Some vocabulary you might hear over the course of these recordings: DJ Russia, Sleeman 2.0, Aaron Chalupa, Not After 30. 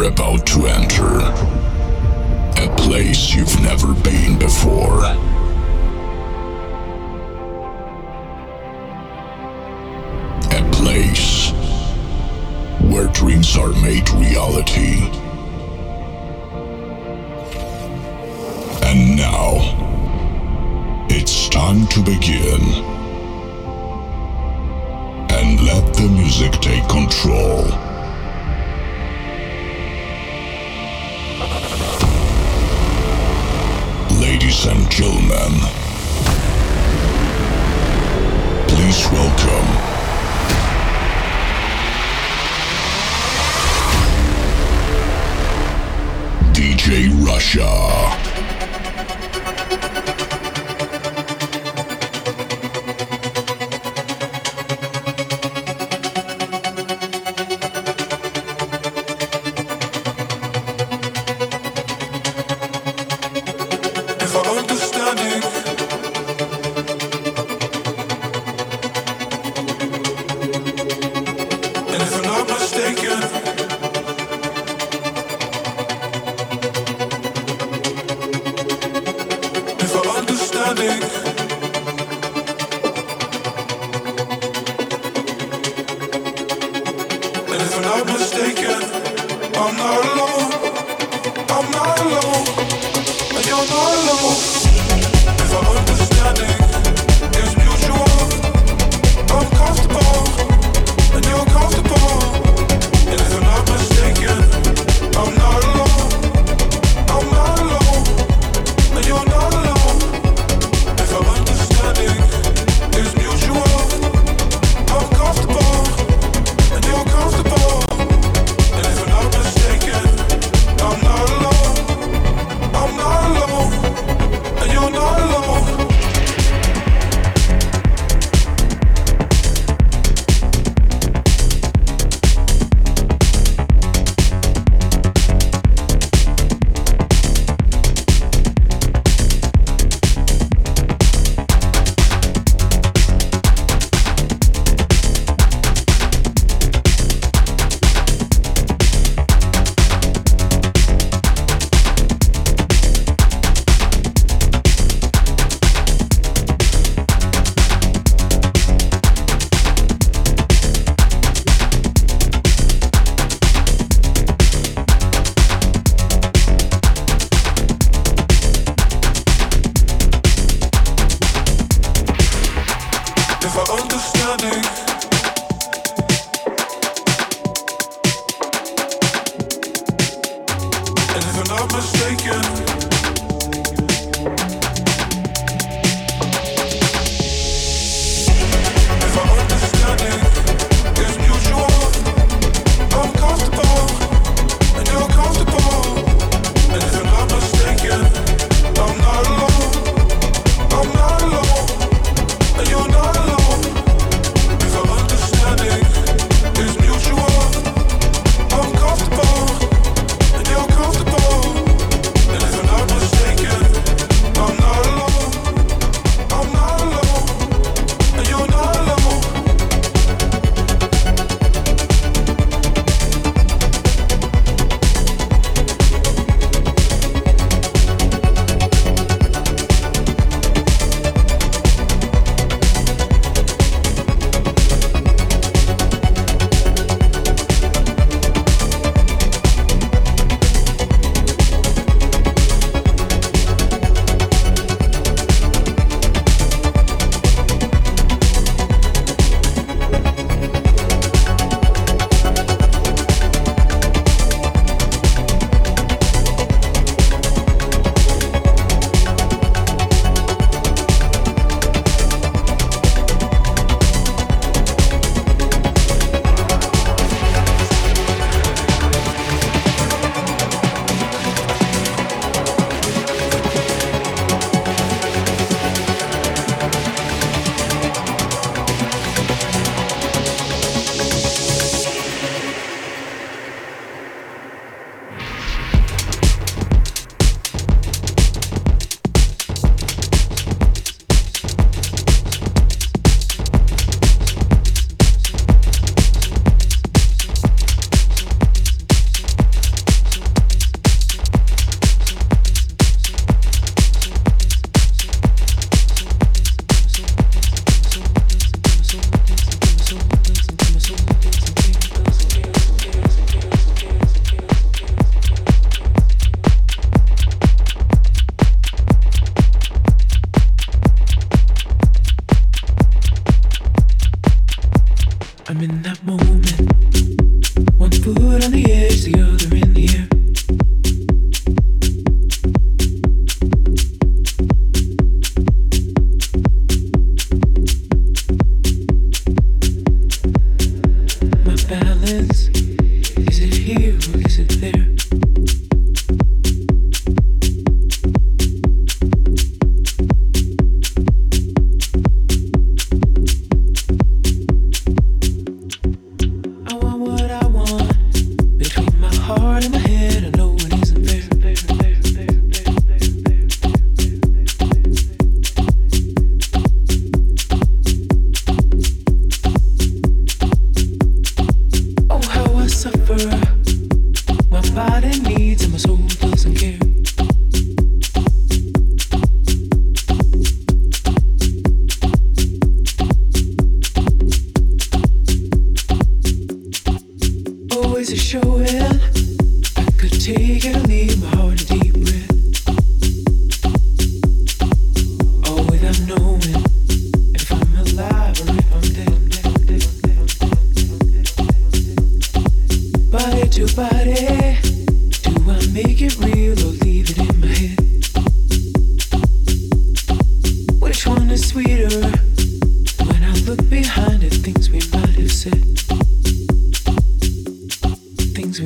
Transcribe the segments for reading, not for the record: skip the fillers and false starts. are about to enter a place you've never been before. A place where dreams are made reality. And now, it's time to begin. And let the music take control. Ladies and gentlemen, please welcome DJ Russia. foot on the edge, the other in the air. Things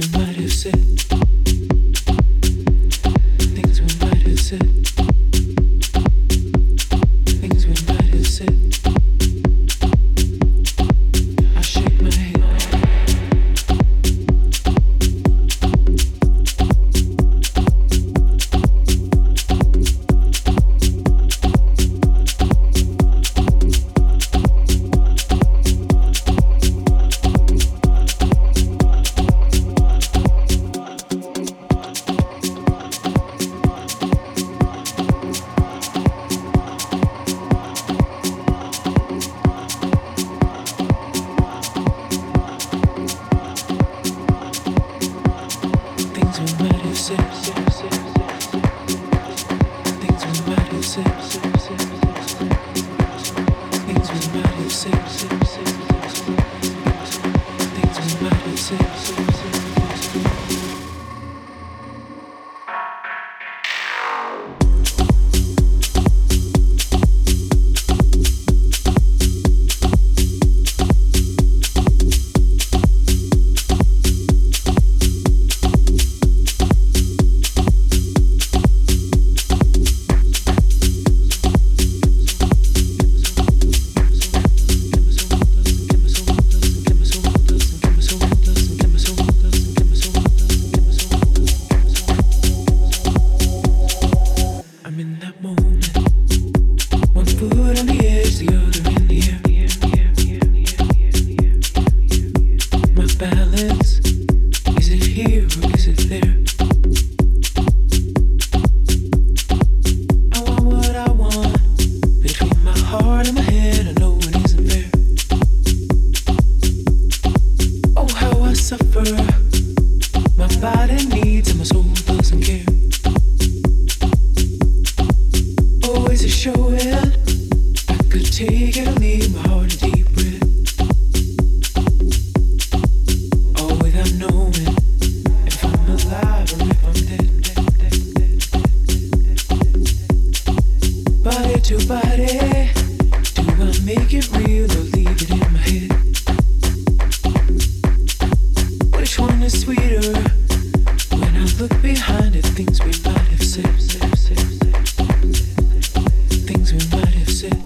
we might have said,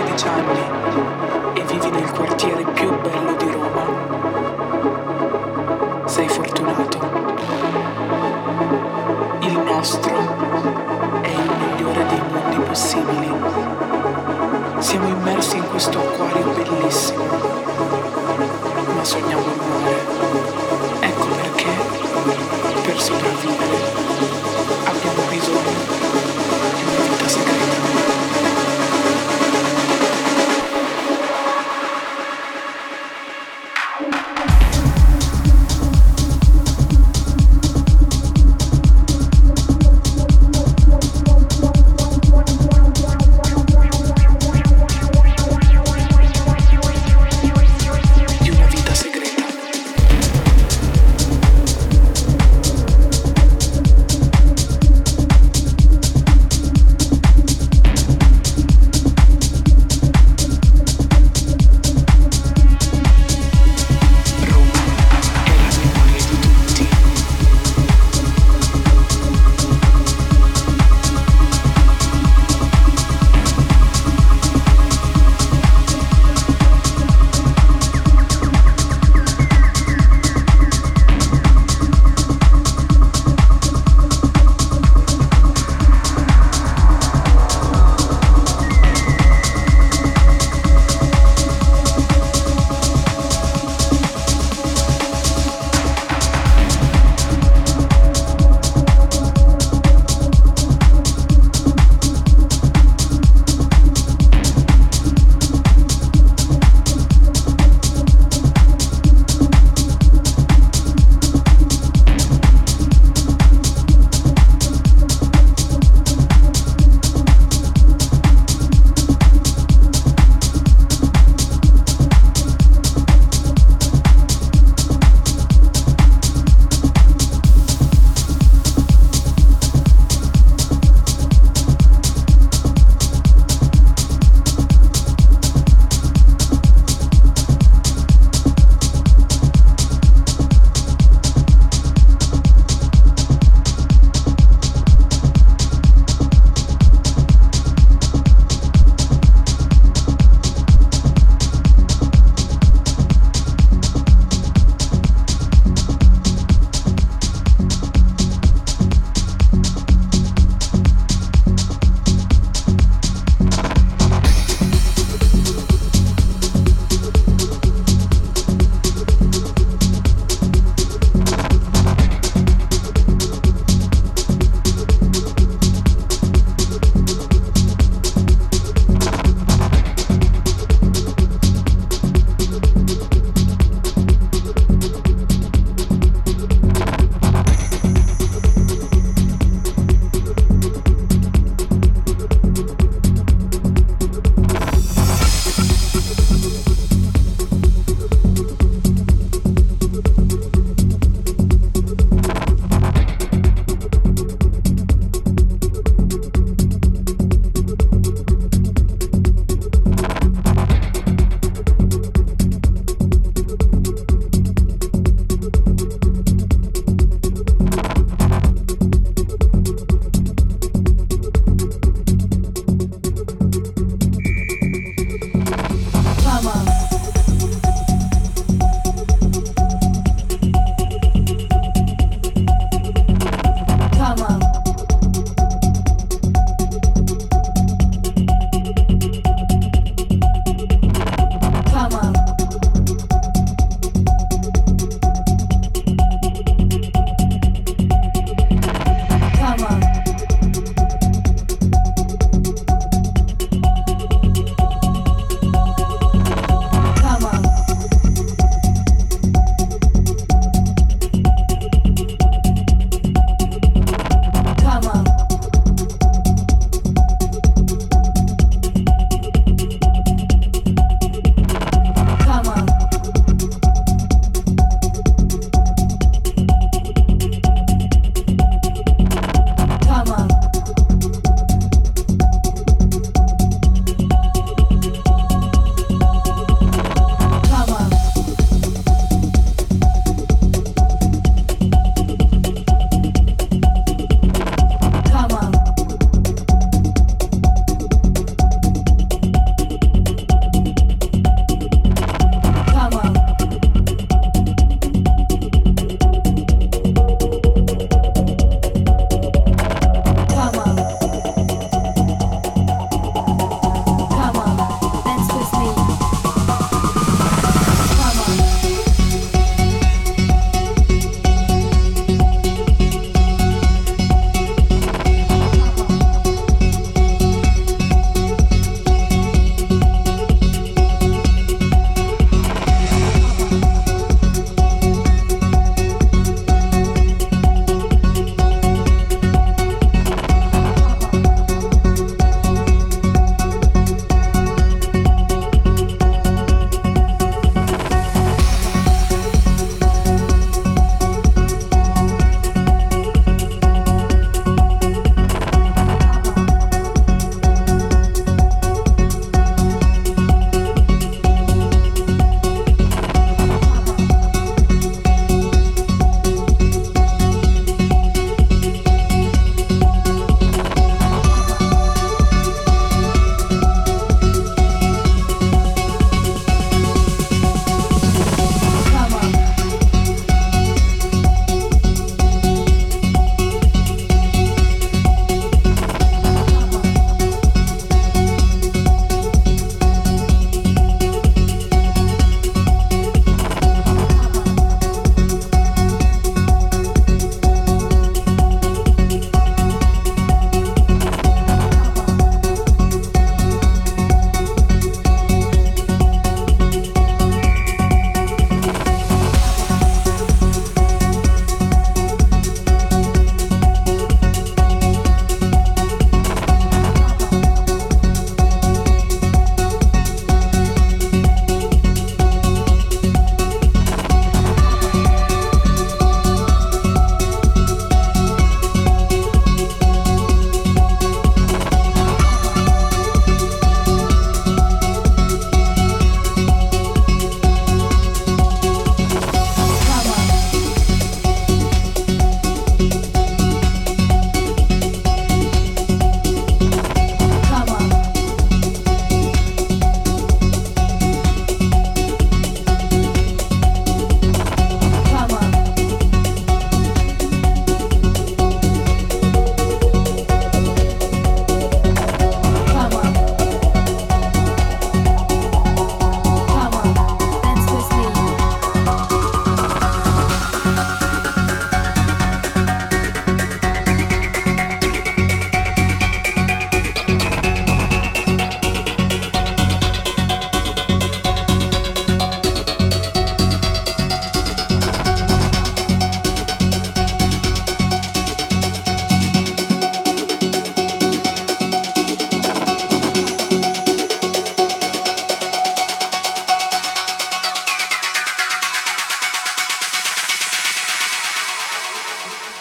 16 anni e vivi nel quartiere più bello di Roma, sei fortunato. Il nostro è il migliore dei mondi possibili. Siamo immersi in questo acquario bellissimo, ma sogniamo il mare. Ecco perché, per sopravvivere, abbiamo bisogno di una vita segreta.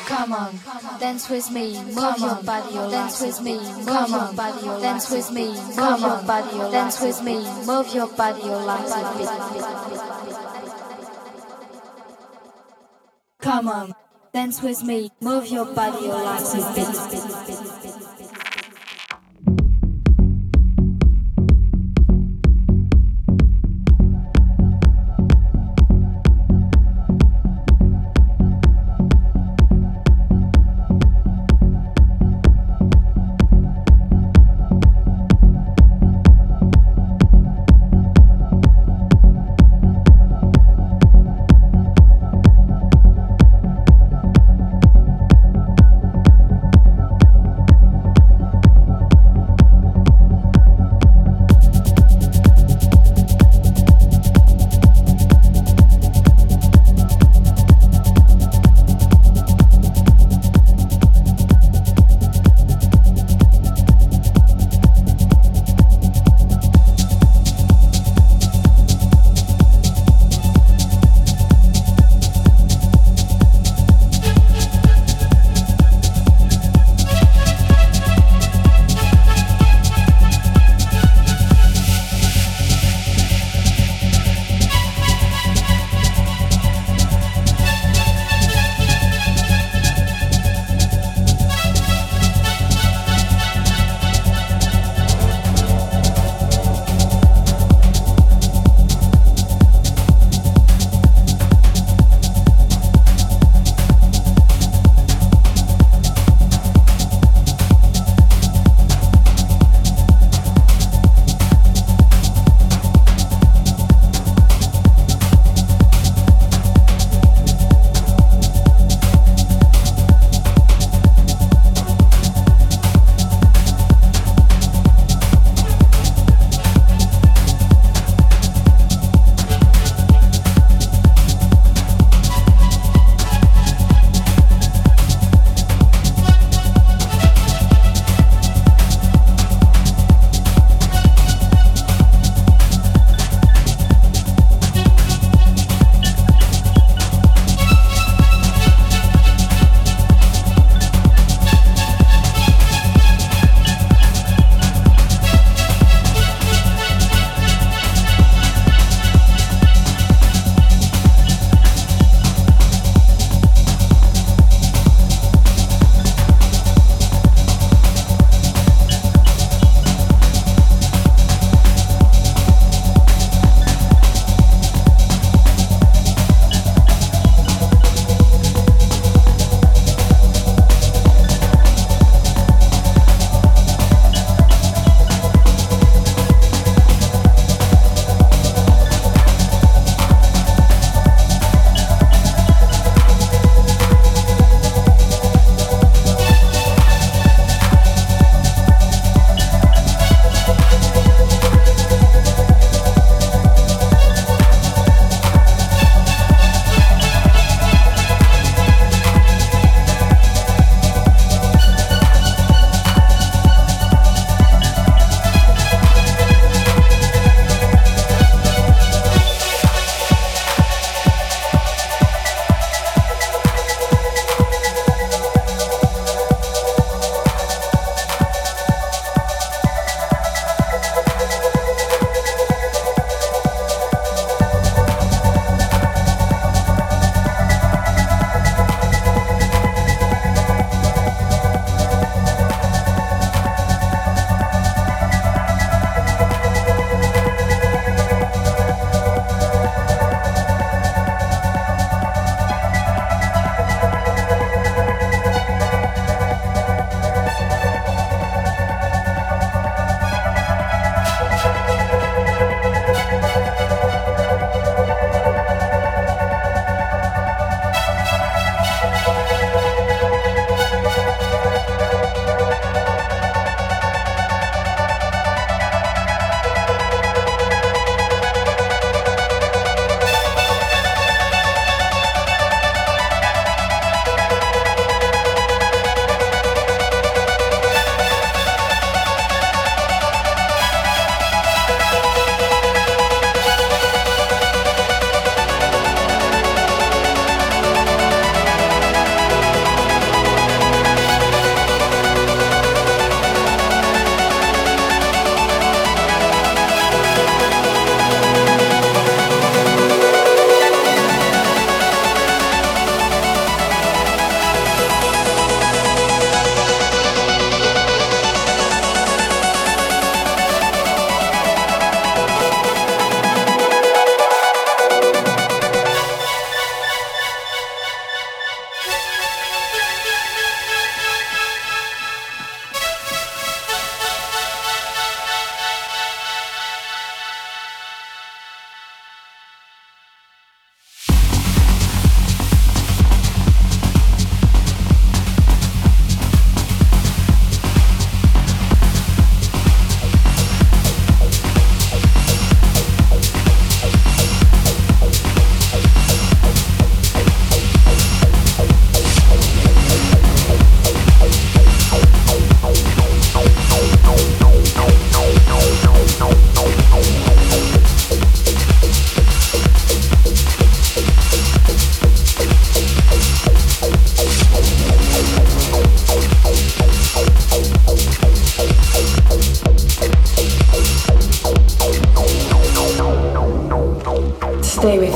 Come on, dance with me, move your body, dance with me, move your body, dance with me, move your body, dance with me, move your body, like a bit. Come on, dance with me, move your body, like a bit.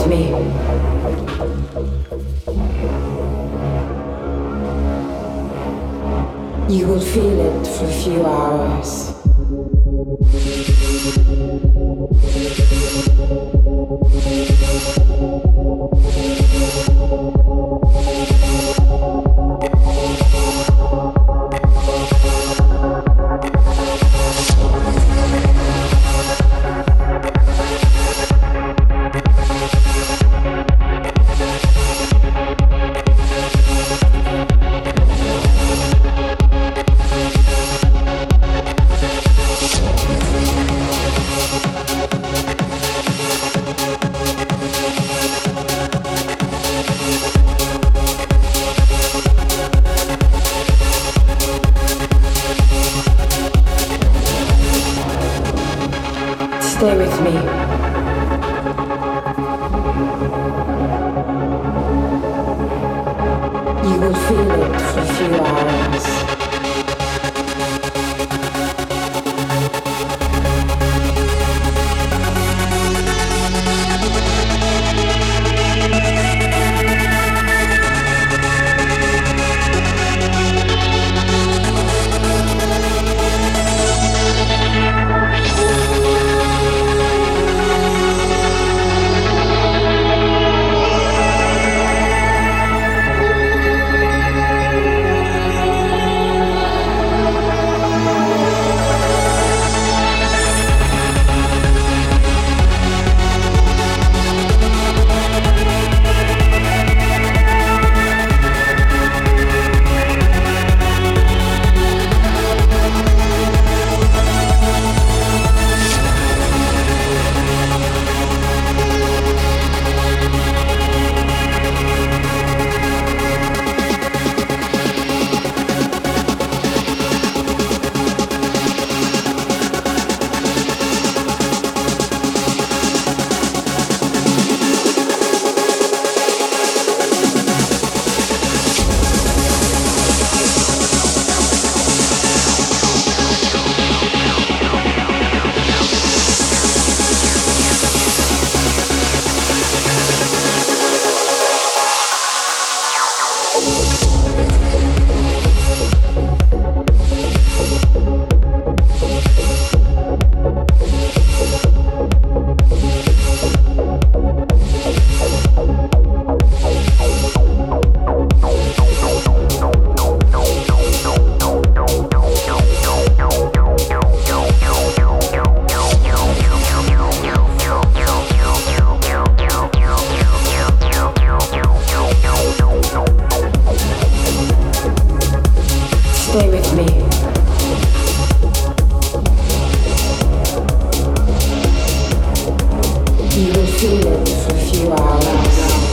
with me. You will feel it for a few hours. Stay with me. You will feel it for a few hours.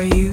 Are you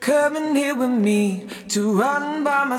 coming here with me till I'm by my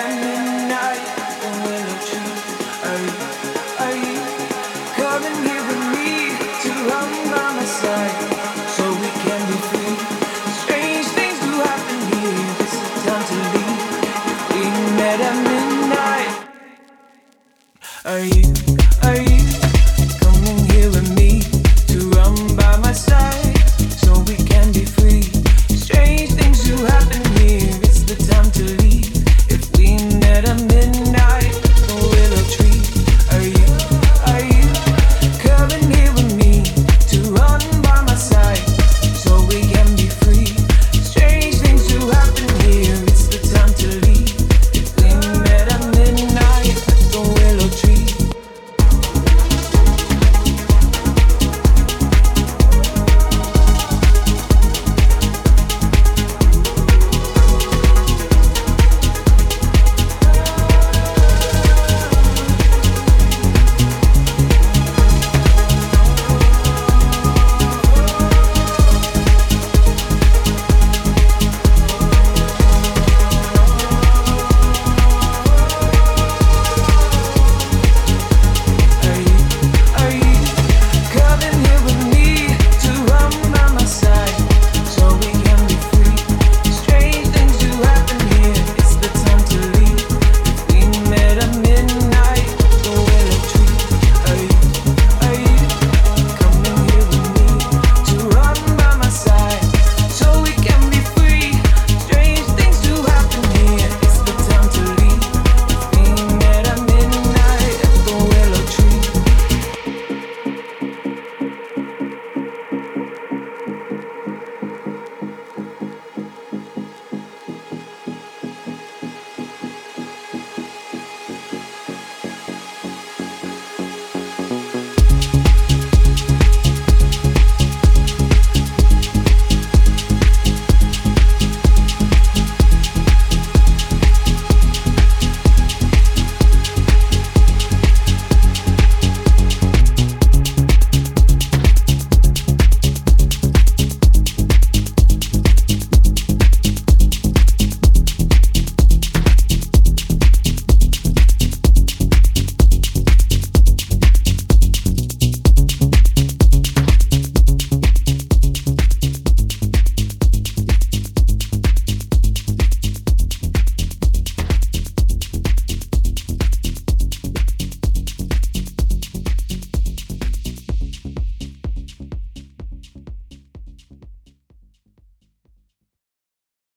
at midnight, the willow tree. Are you coming here with me to run by my side so we can be free? Strange things do happen here, it's the time to leave. If we met at midnight, the willow tree. Are you coming here with me to run by my side so we can be free? Strange things do happen here, it's the time to leave. If we met at midnight at the willow tree. Are you coming here with me to run by my side so we can be free? Strange things do happen here, it's the time to leave. We met at midnight at the willow tree. Are you coming here with me to run by my side so we can be free? Strange things do happen here, it's the time to leave. If we met at midnight at the willow tree. Are you coming here with me to run by my side so we can be free? Strange things do happen here, it's the time to leave. At midnight, are you?